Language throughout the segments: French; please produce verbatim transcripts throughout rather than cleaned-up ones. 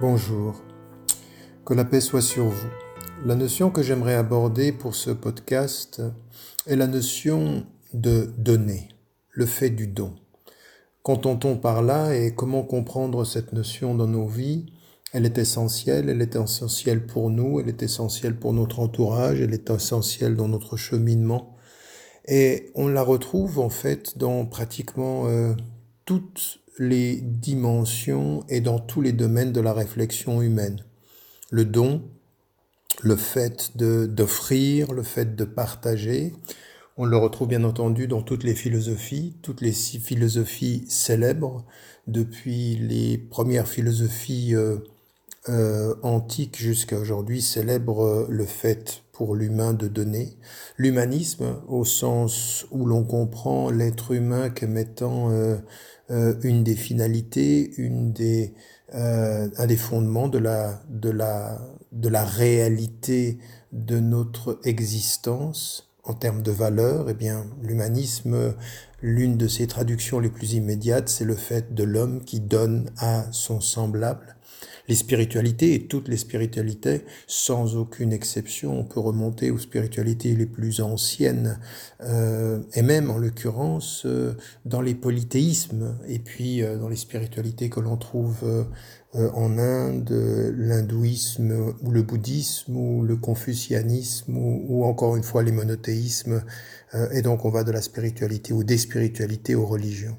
Bonjour, que la paix soit sur vous. La notion que j'aimerais aborder pour ce podcast est la notion de donner, le fait du don. Qu'entend-on par là et comment comprendre cette notion dans nos vies ? Elle est essentielle, elle est essentielle pour nous, elle est essentielle pour notre entourage, elle est essentielle dans notre cheminement. Et on la retrouve en fait dans pratiquement euh, toutes les dimensions et dans tous les domaines de la réflexion humaine. Le don, le fait de, d'offrir, le fait de partager, on le retrouve bien entendu dans toutes les philosophies, toutes les six philosophies célèbres, depuis les premières philosophies euh, Euh, antique jusqu'à aujourd'hui célèbre euh, le fait pour l'humain de donner. L'humanisme au sens où l'on comprend l'être humain comme étant euh, euh, une des finalités, une des, euh, un des fondements de la, de la, de la réalité de notre existence. En termes de valeur, eh bien, l'humanisme, l'une de ses traductions les plus immédiates, c'est le fait de l'homme qui donne à son semblable. Les spiritualités et toutes les spiritualités, sans aucune exception, on peut remonter aux spiritualités les plus anciennes, euh, et même en l'occurrence euh, dans les polythéismes, et puis euh, dans les spiritualités que l'on trouve euh, euh, en Inde, euh, l'hindouisme ou le bouddhisme ou le confucianisme ou, ou encore une fois les monothéismes, euh, et donc on va de la spiritualité ou des spiritualités aux religions.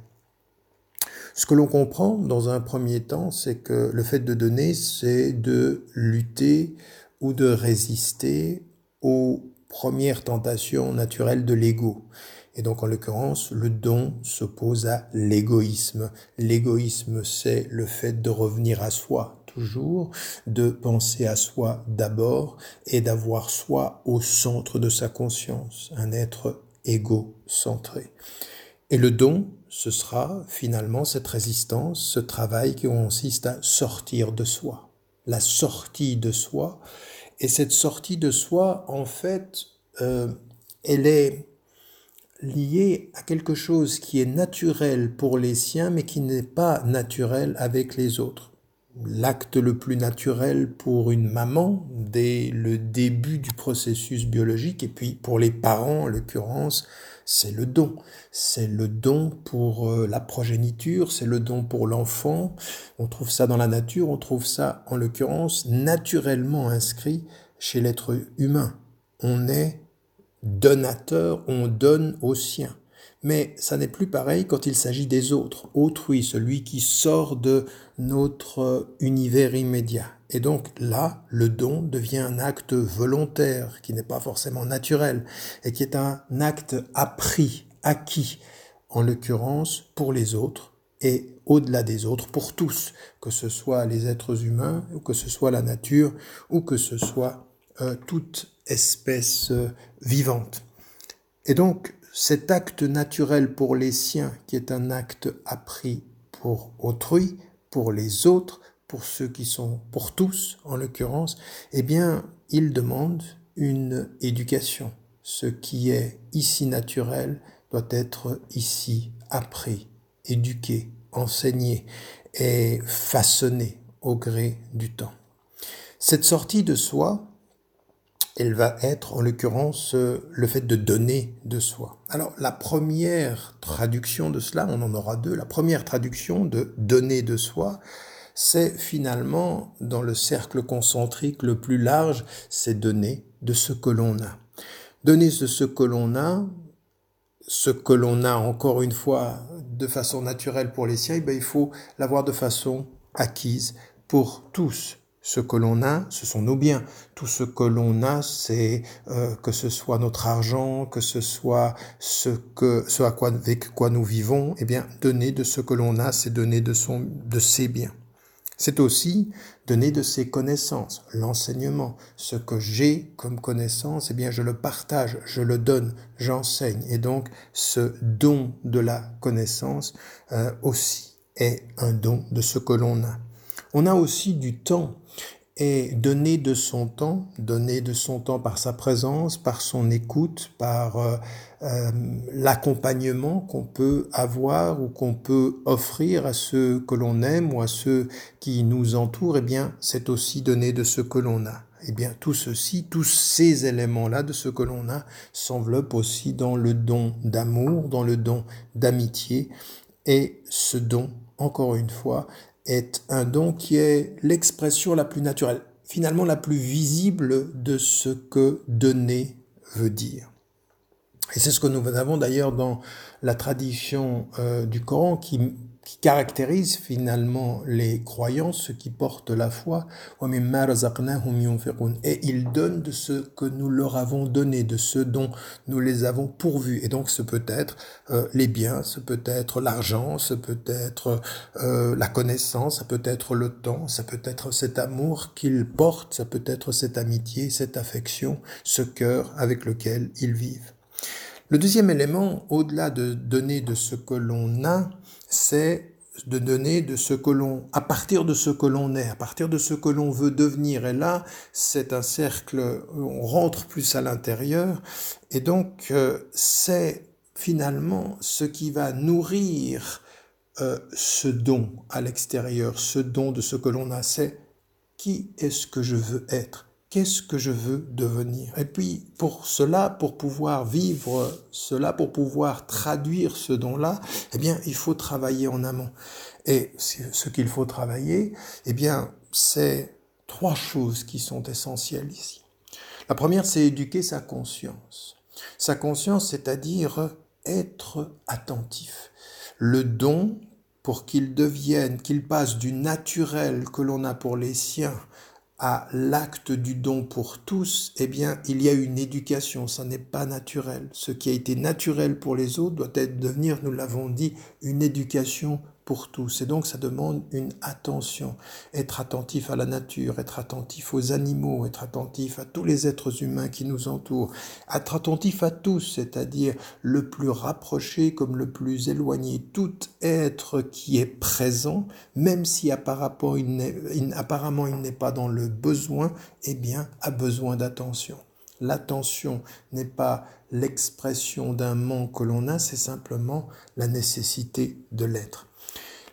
Ce que l'on comprend dans un premier temps, c'est que le fait de donner, c'est de lutter ou de résister aux premières tentations naturelles de l'ego. Et donc, en l'occurrence, le don s'oppose à l'égoïsme. L'égoïsme, c'est le fait de revenir à soi, toujours, de penser à soi d'abord et d'avoir soi au centre de sa conscience, un être égocentré. Et le don, ce sera finalement cette résistance, ce travail qui consiste à sortir de soi, la sortie de soi. Et cette sortie de soi, en fait, euh, elle est liée à quelque chose qui est naturel pour les siens, mais qui n'est pas naturel avec les autres. L'acte le plus naturel pour une maman dès le début du processus biologique, et puis pour les parents en l'occurrence, c'est le don. C'est le don pour la progéniture, c'est le don pour l'enfant. On trouve ça dans la nature, on trouve ça en l'occurrence naturellement inscrit chez l'être humain. On est donateur, on donne aux siens. Mais ça n'est plus pareil quand il s'agit des autres, autrui, celui qui sort de notre univers immédiat. Et donc là, le don devient un acte volontaire, qui n'est pas forcément naturel, et qui est un acte appris, acquis, en l'occurrence pour les autres, et au-delà des autres, pour tous, que ce soit les êtres humains, ou que ce soit la nature, ou que ce soit euh, toute espèce euh, vivante. Et donc, cet acte naturel pour les siens, qui est un acte appris pour autrui, pour les autres, pour ceux qui sont, pour tous en l'occurrence, eh bien, il demande une éducation. Ce qui est ici naturel doit être ici appris, éduqué, enseigné et façonné au gré du temps. Cette sortie de soi, elle va être, en l'occurrence, le fait de donner de soi. Alors, la première traduction de cela, on en aura deux, la première traduction de donner de soi, c'est finalement, dans le cercle concentrique le plus large, c'est donner de ce que l'on a. Donner de ce que l'on a, ce que l'on a, encore une fois, de façon naturelle pour les siens, eh bien, il faut l'avoir de façon acquise pour tous. Ce que l'on a, ce sont nos biens. Tout ce que l'on a, c'est euh, que ce soit notre argent, que ce soit ce que, ce à quoi, avec quoi nous vivons. Eh bien, donner de ce que l'on a, c'est donner de son, de ses biens. C'est aussi donner de ses connaissances, l'enseignement. Ce que j'ai comme connaissance, eh bien, je le partage, je le donne, j'enseigne. Et donc, ce don de la connaissance euh, aussi est un don de ce que l'on a. On a aussi du temps. et donner de son temps, donner de son temps par sa présence, par son écoute, par euh, euh, l'accompagnement qu'on peut avoir ou qu'on peut offrir à ceux que l'on aime ou à ceux qui nous entourent, eh bien, c'est aussi donner de ce que l'on a. Eh bien, tout ceci, tous ces éléments-là de ce que l'on a s'enveloppent aussi dans le don d'amour, dans le don d'amitié, et ce don, encore une fois, est un don qui est l'expression la plus naturelle, finalement la plus visible de ce que donner veut dire. Et c'est ce que nous avons d'ailleurs dans la tradition euh, du Coran qui, qui caractérise finalement les croyants, ceux qui portent la foi. Et ils donnent de ce que nous leur avons donné, de ce dont nous les avons pourvus. Et donc ce peut être euh, les biens, ce peut être l'argent, ce peut être euh, la connaissance, ça peut être le temps, ça peut être cet amour qu'ils portent, ça peut être cette amitié, cette affection, ce cœur avec lequel ils vivent. Le deuxième élément, au-delà de donner de ce que l'on a, c'est de donner de ce que l'on, à partir de ce que l'on est, à partir de ce que l'on veut devenir. Et là, c'est un cercle, on rentre plus à l'intérieur. Et donc, euh, c'est finalement ce qui va nourrir euh, ce don à l'extérieur, ce don de ce que l'on a. C'est qui est-ce que je veux être ? Qu'est-ce que je veux devenir ? Et puis, pour cela, pour pouvoir vivre cela, pour pouvoir traduire ce don-là, eh bien, il faut travailler en amont. Et ce qu'il faut travailler, eh bien, c'est trois choses qui sont essentielles ici. La première, c'est éduquer sa conscience. Sa conscience, c'est-à-dire être attentif. Le don, pour qu'il devienne, qu'il passe du naturel que l'on a pour les siens, à l'acte du don pour tous, eh bien, il y a une éducation, ça n'est pas naturel. Ce qui a été naturel pour les autres doit être devenir, nous l'avons dit, une éducation pour tous. Et donc, ça demande une attention. Être attentif à la nature, être attentif aux animaux, être attentif à tous les êtres humains qui nous entourent, être attentif à tous, c'est-à-dire le plus rapproché comme le plus éloigné, tout être qui est présent, même si apparemment il n'est, il, apparemment il n'est pas dans le besoin, eh bien, a besoin d'attention. L'attention n'est pas l'expression d'un manque que l'on a, c'est simplement la nécessité de l'être.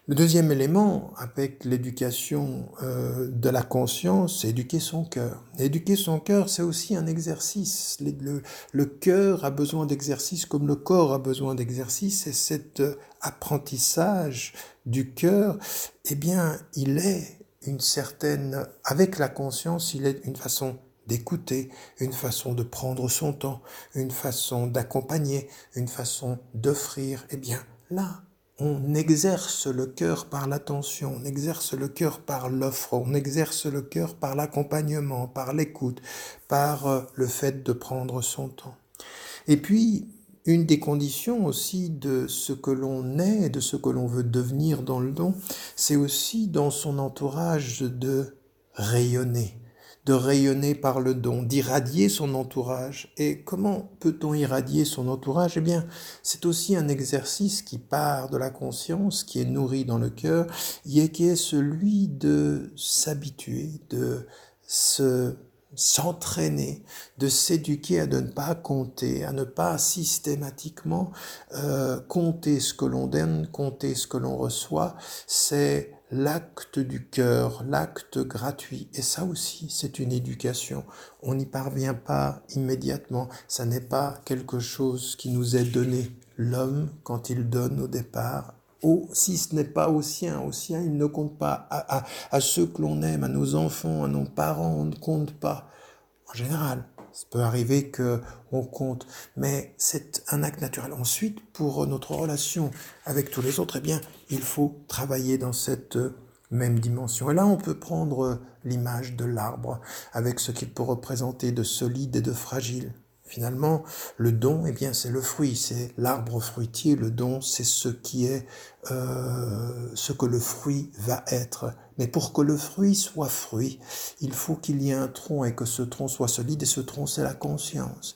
Le deuxième élément, avec l'éducation euh, de la conscience, c'est éduquer son cœur. Éduquer son cœur, c'est aussi un exercice. Le, le, le cœur a besoin d'exercice comme le corps a besoin d'exercice. Et cet apprentissage du cœur, eh bien, il est une certaine... Avec la conscience, il est une façon d'écouter, une façon de prendre son temps, une façon d'accompagner, une façon d'offrir. Eh bien, là... On exerce le cœur par l'attention, on exerce le cœur par l'offre, on exerce le cœur par l'accompagnement, par l'écoute, par le fait de prendre son temps. Et puis, une des conditions aussi de ce que l'on est, de ce que l'on veut devenir dans le don, c'est aussi dans son entourage de rayonner. de rayonner par le don, d'irradier son entourage. Et comment peut-on irradier son entourage ? Eh bien, c'est aussi un exercice qui part de la conscience, qui est nourri dans le cœur, et qui est celui de s'habituer, de se... s'entraîner, de s'éduquer à de ne pas compter, à ne pas systématiquement euh, compter ce que l'on donne, compter ce que l'on reçoit. C'est l'acte du cœur, l'acte gratuit. Et ça aussi, c'est une éducation. On n'y parvient pas immédiatement. Ça n'est pas quelque chose qui nous est donné. L'homme, quand il donne au départ, Au, si ce n'est pas aux siens, aux siens il ne compte pas, à, à, à ceux que l'on aime, à nos enfants, à nos parents, on ne compte pas. En général, ça peut arriver qu'on compte, mais c'est un acte naturel. Ensuite, pour notre relation avec tous les autres, eh bien, il faut travailler dans cette même dimension. Et là, on peut prendre l'image de l'arbre, avec ce qu'il peut représenter de solide et de fragile. Finalement, le don, eh bien, c'est le fruit, c'est l'arbre fruitier. Le don, c'est ce qui est, euh, ce que le fruit va être. Mais pour que le fruit soit fruit, il faut qu'il y ait un tronc et que ce tronc soit solide. Et ce tronc, c'est la conscience.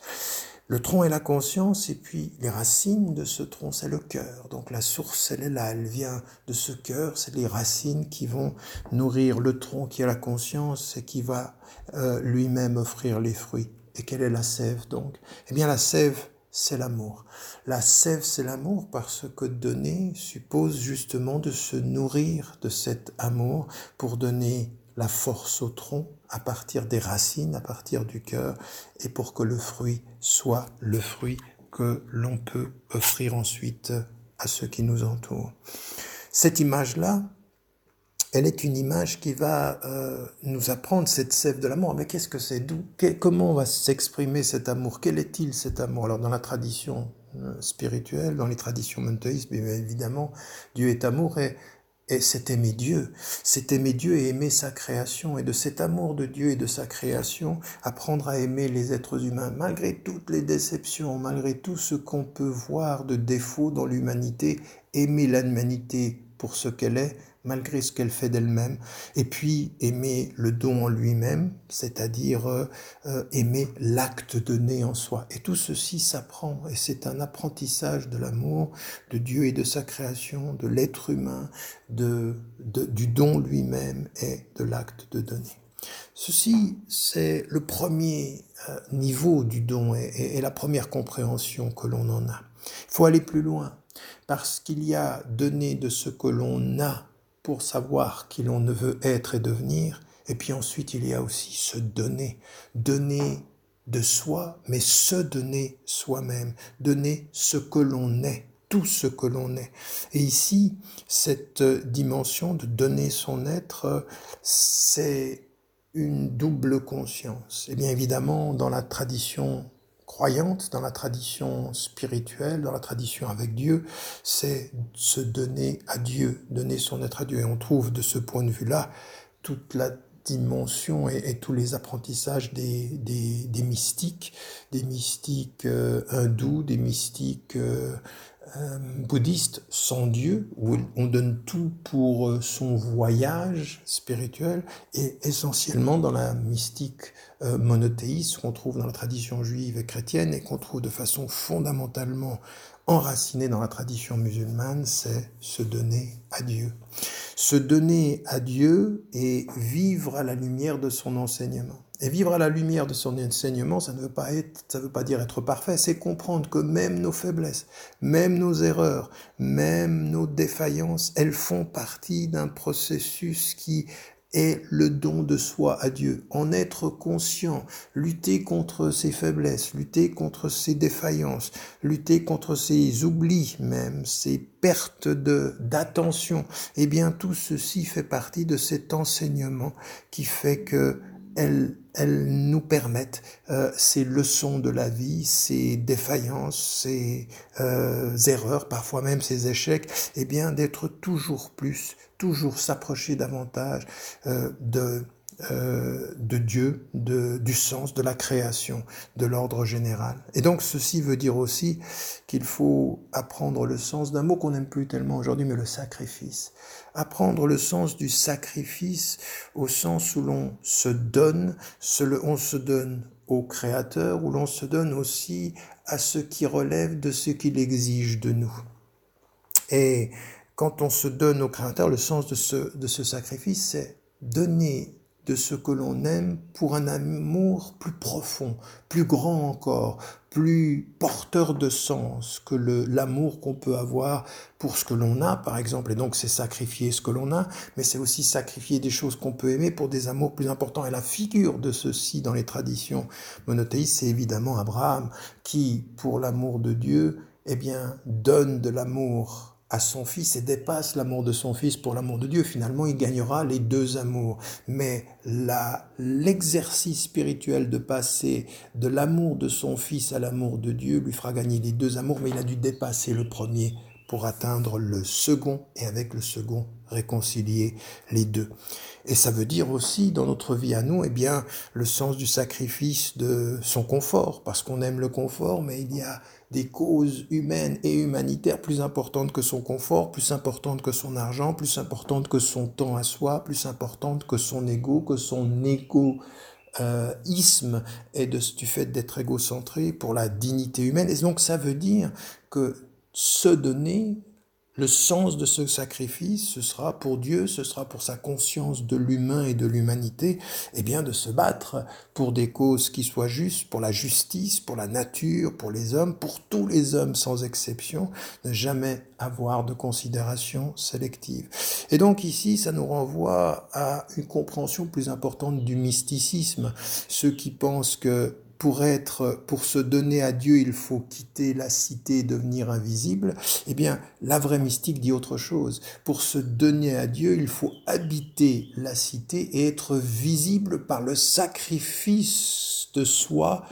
Le tronc est la conscience et puis les racines de ce tronc, c'est le cœur. Donc la source, elle est là, elle vient de ce cœur, c'est les racines qui vont nourrir le tronc qui est la conscience et qui va euh, lui-même offrir les fruits. Et quelle est la sève donc ? Eh bien la sève, c'est l'amour. La sève, c'est l'amour parce que donner suppose justement de se nourrir de cet amour pour donner la force au tronc à partir des racines, à partir du cœur, et pour que le fruit soit le fruit que l'on peut offrir ensuite à ceux qui nous entourent. Cette image-là, elle est une image qui va euh, nous apprendre cette sève de l'amour. Mais qu'est-ce que c'est ? D'où, qu'est, comment va s'exprimer cet amour ? Quel est-il cet amour ? Alors dans la tradition euh, spirituelle, dans les traditions monothéistes, bien évidemment, Dieu est amour et Et c'est aimer Dieu, c'est aimer Dieu et aimer sa création. Et de cet amour de Dieu et de sa création, apprendre à aimer les êtres humains, malgré toutes les déceptions, malgré tout ce qu'on peut voir de défaut dans l'humanité, aimer l'humanité pour ce qu'elle est, malgré ce qu'elle fait d'elle-même. Et puis aimer le don en lui-même, c'est-à-dire euh, euh, aimer l'acte donné en soi. Et tout ceci s'apprend, et c'est un apprentissage de l'amour de Dieu et de sa création, de l'être humain, de, de, du don lui-même et de l'acte de donner. Ceci, c'est le premier euh, niveau du don et, et, et la première compréhension que l'on en a. Il faut aller plus loin, parce qu'il y a donné de ce que l'on a, pour savoir qui l'on ne veut être et devenir. Et puis ensuite, il y a aussi se donner. Donner de soi, mais se donner soi-même. Donner ce que l'on est, tout ce que l'on est. Et ici, cette dimension de donner son être, c'est une double conscience. Et bien évidemment, dans la tradition croyante, dans la tradition spirituelle, dans la tradition avec Dieu, c'est se donner à Dieu, donner son être à Dieu. Et on trouve de ce point de vue-là toute la dimension et, et tous les apprentissages des, des, des mystiques, des mystiques euh, hindous, des mystiques euh, euh, bouddhistes sans Dieu, où on donne tout pour son voyage spirituel, et essentiellement dans la mystique euh, monothéiste qu'on trouve dans la tradition juive et chrétienne et qu'on trouve de façon fondamentalement enracinée dans la tradition musulmane, c'est se donner à Dieu. Se donner à Dieu et vivre à la lumière de son enseignement. Et vivre à la lumière de son enseignement, ça ne veut pas être, ça ne veut pas dire être parfait, c'est comprendre que même nos faiblesses, même nos erreurs, même nos défaillances, elles font partie d'un processus qui est le don de soi à Dieu. En être conscient, lutter contre ses faiblesses, lutter contre ses défaillances, lutter contre ses oublis même, ses perte de, d'attention, eh bien tout ceci fait partie de cet enseignement qui fait que elles, elles nous permettent euh, ces leçons de la vie, ces défaillances, ces euh, erreurs, parfois même ces échecs, eh bien d'être toujours plus, toujours s'approcher davantage euh, de Euh, de Dieu, de, du sens, de la création, de l'ordre général. Et donc ceci veut dire aussi qu'il faut apprendre le sens d'un mot qu'on n'aime plus tellement aujourd'hui, mais le sacrifice. Apprendre le sens du sacrifice au sens où l'on se donne, se le, on se donne au Créateur, où l'on se donne aussi à ce qui relève de ce qu'il exige de nous. Et quand on se donne au Créateur, le sens de ce, de ce sacrifice, c'est donner de ce que l'on aime pour un amour plus profond, plus grand encore, plus porteur de sens que le, l'amour qu'on peut avoir pour ce que l'on a, par exemple. Et donc, c'est sacrifier ce que l'on a, mais c'est aussi sacrifier des choses qu'on peut aimer pour des amours plus importants. Et la figure de ceci dans les traditions monothéistes, c'est évidemment Abraham qui, pour l'amour de Dieu, eh bien, donne de l'amour à son fils et dépasse l'amour de son fils pour l'amour de Dieu. Finalement, il gagnera les deux amours. Mais la, l'exercice spirituel de passer de l'amour de son fils à l'amour de Dieu lui fera gagner les deux amours, mais il a dû dépasser le premier pour atteindre le second, et avec le second, réconcilier les deux. Et ça veut dire aussi, dans notre vie à nous, eh bien, le sens du sacrifice de son confort, parce qu'on aime le confort, mais il y a des causes humaines et humanitaires plus importantes que son confort, plus importantes que son argent, plus importantes que son temps à soi, plus importantes que son ego, que son égo euh, isme et de, du fait d'être égocentré pour la dignité humaine. Et donc ça veut dire que se donner, le sens de ce sacrifice, ce sera pour Dieu, ce sera pour sa conscience de l'humain et de l'humanité, eh bien de se battre pour des causes qui soient justes, pour la justice, pour la nature, pour les hommes, pour tous les hommes sans exception, ne jamais avoir de considération sélective. Et donc ici, ça nous renvoie à une compréhension plus importante du mysticisme. Ceux qui pensent que pour être, pour se donner à Dieu, il faut quitter la cité et devenir invisible, eh bien, la vraie mystique dit autre chose. Pour se donner à Dieu, il faut habiter la cité et être visible par le sacrifice de soi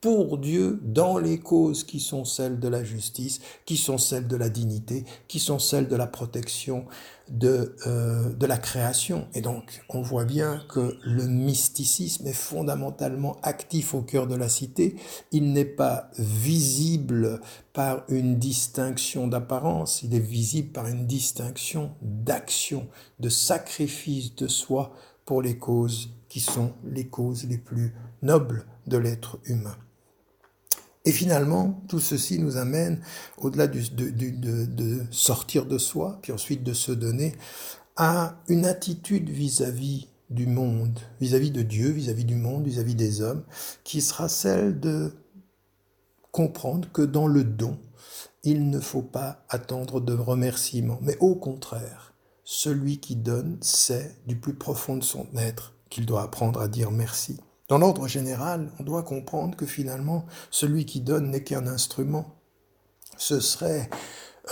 pour Dieu dans les causes qui sont celles de la justice, qui sont celles de la dignité, qui sont celles de la protection de, euh, de la création. Et donc, on voit bien que le mysticisme est fondamentalement actif au cœur de la cité. Il n'est pas visible par une distinction d'apparence, il est visible par une distinction d'action, de sacrifice de soi pour les causes qui sont les causes les plus nobles de l'être humain. Et finalement, tout ceci nous amène, au-delà du, de, de, de sortir de soi, puis ensuite de se donner, à une attitude vis-à-vis du monde, vis-à-vis de Dieu, vis-à-vis du monde, vis-à-vis des hommes, qui sera celle de comprendre que dans le don, il ne faut pas attendre de remerciements, mais au contraire, celui qui donne sait du plus profond de son être qu'il doit apprendre à dire merci. Dans l'ordre général, on doit comprendre que finalement, celui qui donne n'est qu'un instrument. Ce serait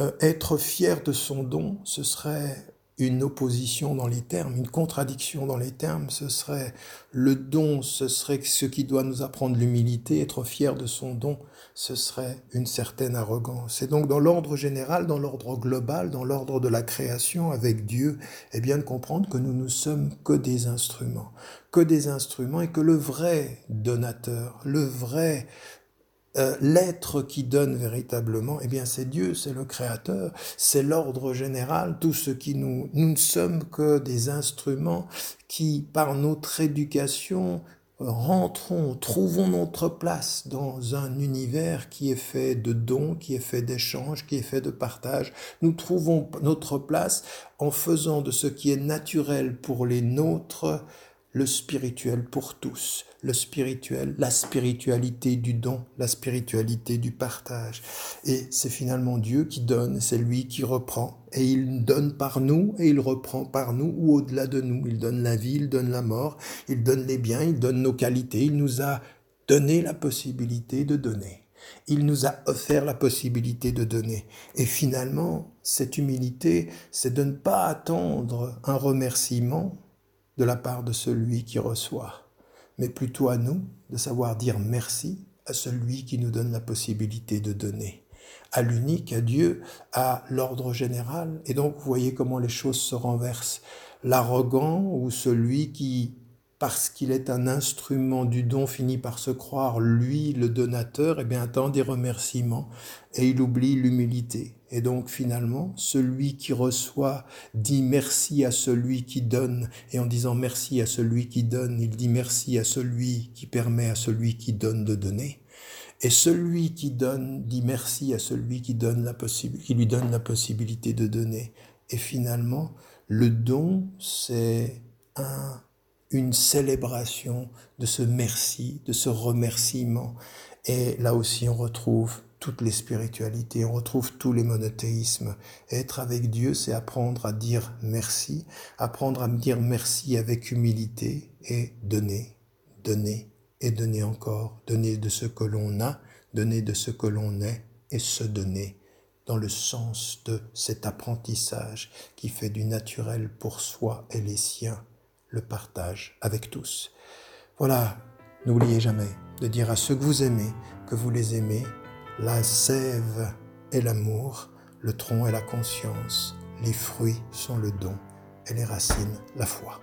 euh, être fier de son don, ce serait une opposition dans les termes, une contradiction dans les termes, ce serait le don, ce serait ce qui doit nous apprendre l'humilité, être fier de son don, ce serait une certaine arrogance. Et donc dans l'ordre général, dans l'ordre global, dans l'ordre de la création avec Dieu, eh bien de comprendre que nous ne sommes que des instruments, que des instruments et que le vrai donateur, le vrai Euh, l'être qui donne véritablement, eh bien c'est Dieu, c'est le Créateur, c'est l'ordre général, tout ce qui nous... Nous ne sommes que des instruments qui, par notre éducation, rentrons, trouvons notre place dans un univers qui est fait de dons, qui est fait d'échanges, qui est fait de partage. Nous trouvons notre place en faisant de ce qui est naturel pour les nôtres, le spirituel pour tous, le spirituel, la spiritualité du don, la spiritualité du partage. Et c'est finalement Dieu qui donne, c'est lui qui reprend, et il donne par nous, et il reprend par nous, ou au-delà de nous. Il donne la vie, il donne la mort, il donne les biens, il donne nos qualités, il nous a donné la possibilité de donner. Il nous a offert la possibilité de donner. Et finalement, cette humilité, c'est de ne pas attendre un remerciement de la part de celui qui reçoit, mais plutôt à nous de savoir dire merci à celui qui nous donne la possibilité de donner, à l'unique, à Dieu, à l'ordre général. Et donc, vous voyez comment les choses se renversent. L'arrogant ou celui qui, parce qu'il est un instrument du don, finit par se croire, lui, le donateur, eh bien, attend des remerciements et il oublie l'humilité. Et donc finalement, celui qui reçoit dit merci à celui qui donne, et en disant merci à celui qui donne, il dit merci à celui qui permet à celui qui donne de donner. Et celui qui donne dit merci à celui qui, donne la possi- qui lui donne la possibilité de donner. Et finalement, le don, c'est un, une célébration de ce merci, de ce remerciement. Et là aussi, on retrouve toutes les spiritualités, on retrouve tous les monothéismes. Être avec Dieu, c'est apprendre à dire merci, apprendre à me dire merci avec humilité et donner, donner et donner encore, donner de ce que l'on a, donner de ce que l'on est et se donner dans le sens de cet apprentissage qui fait du naturel pour soi et les siens, le partage avec tous. Voilà, n'oubliez jamais de dire à ceux que vous aimez, que vous les aimez, la sève est l'amour, le tronc est la conscience, les fruits sont le don et les racines la foi.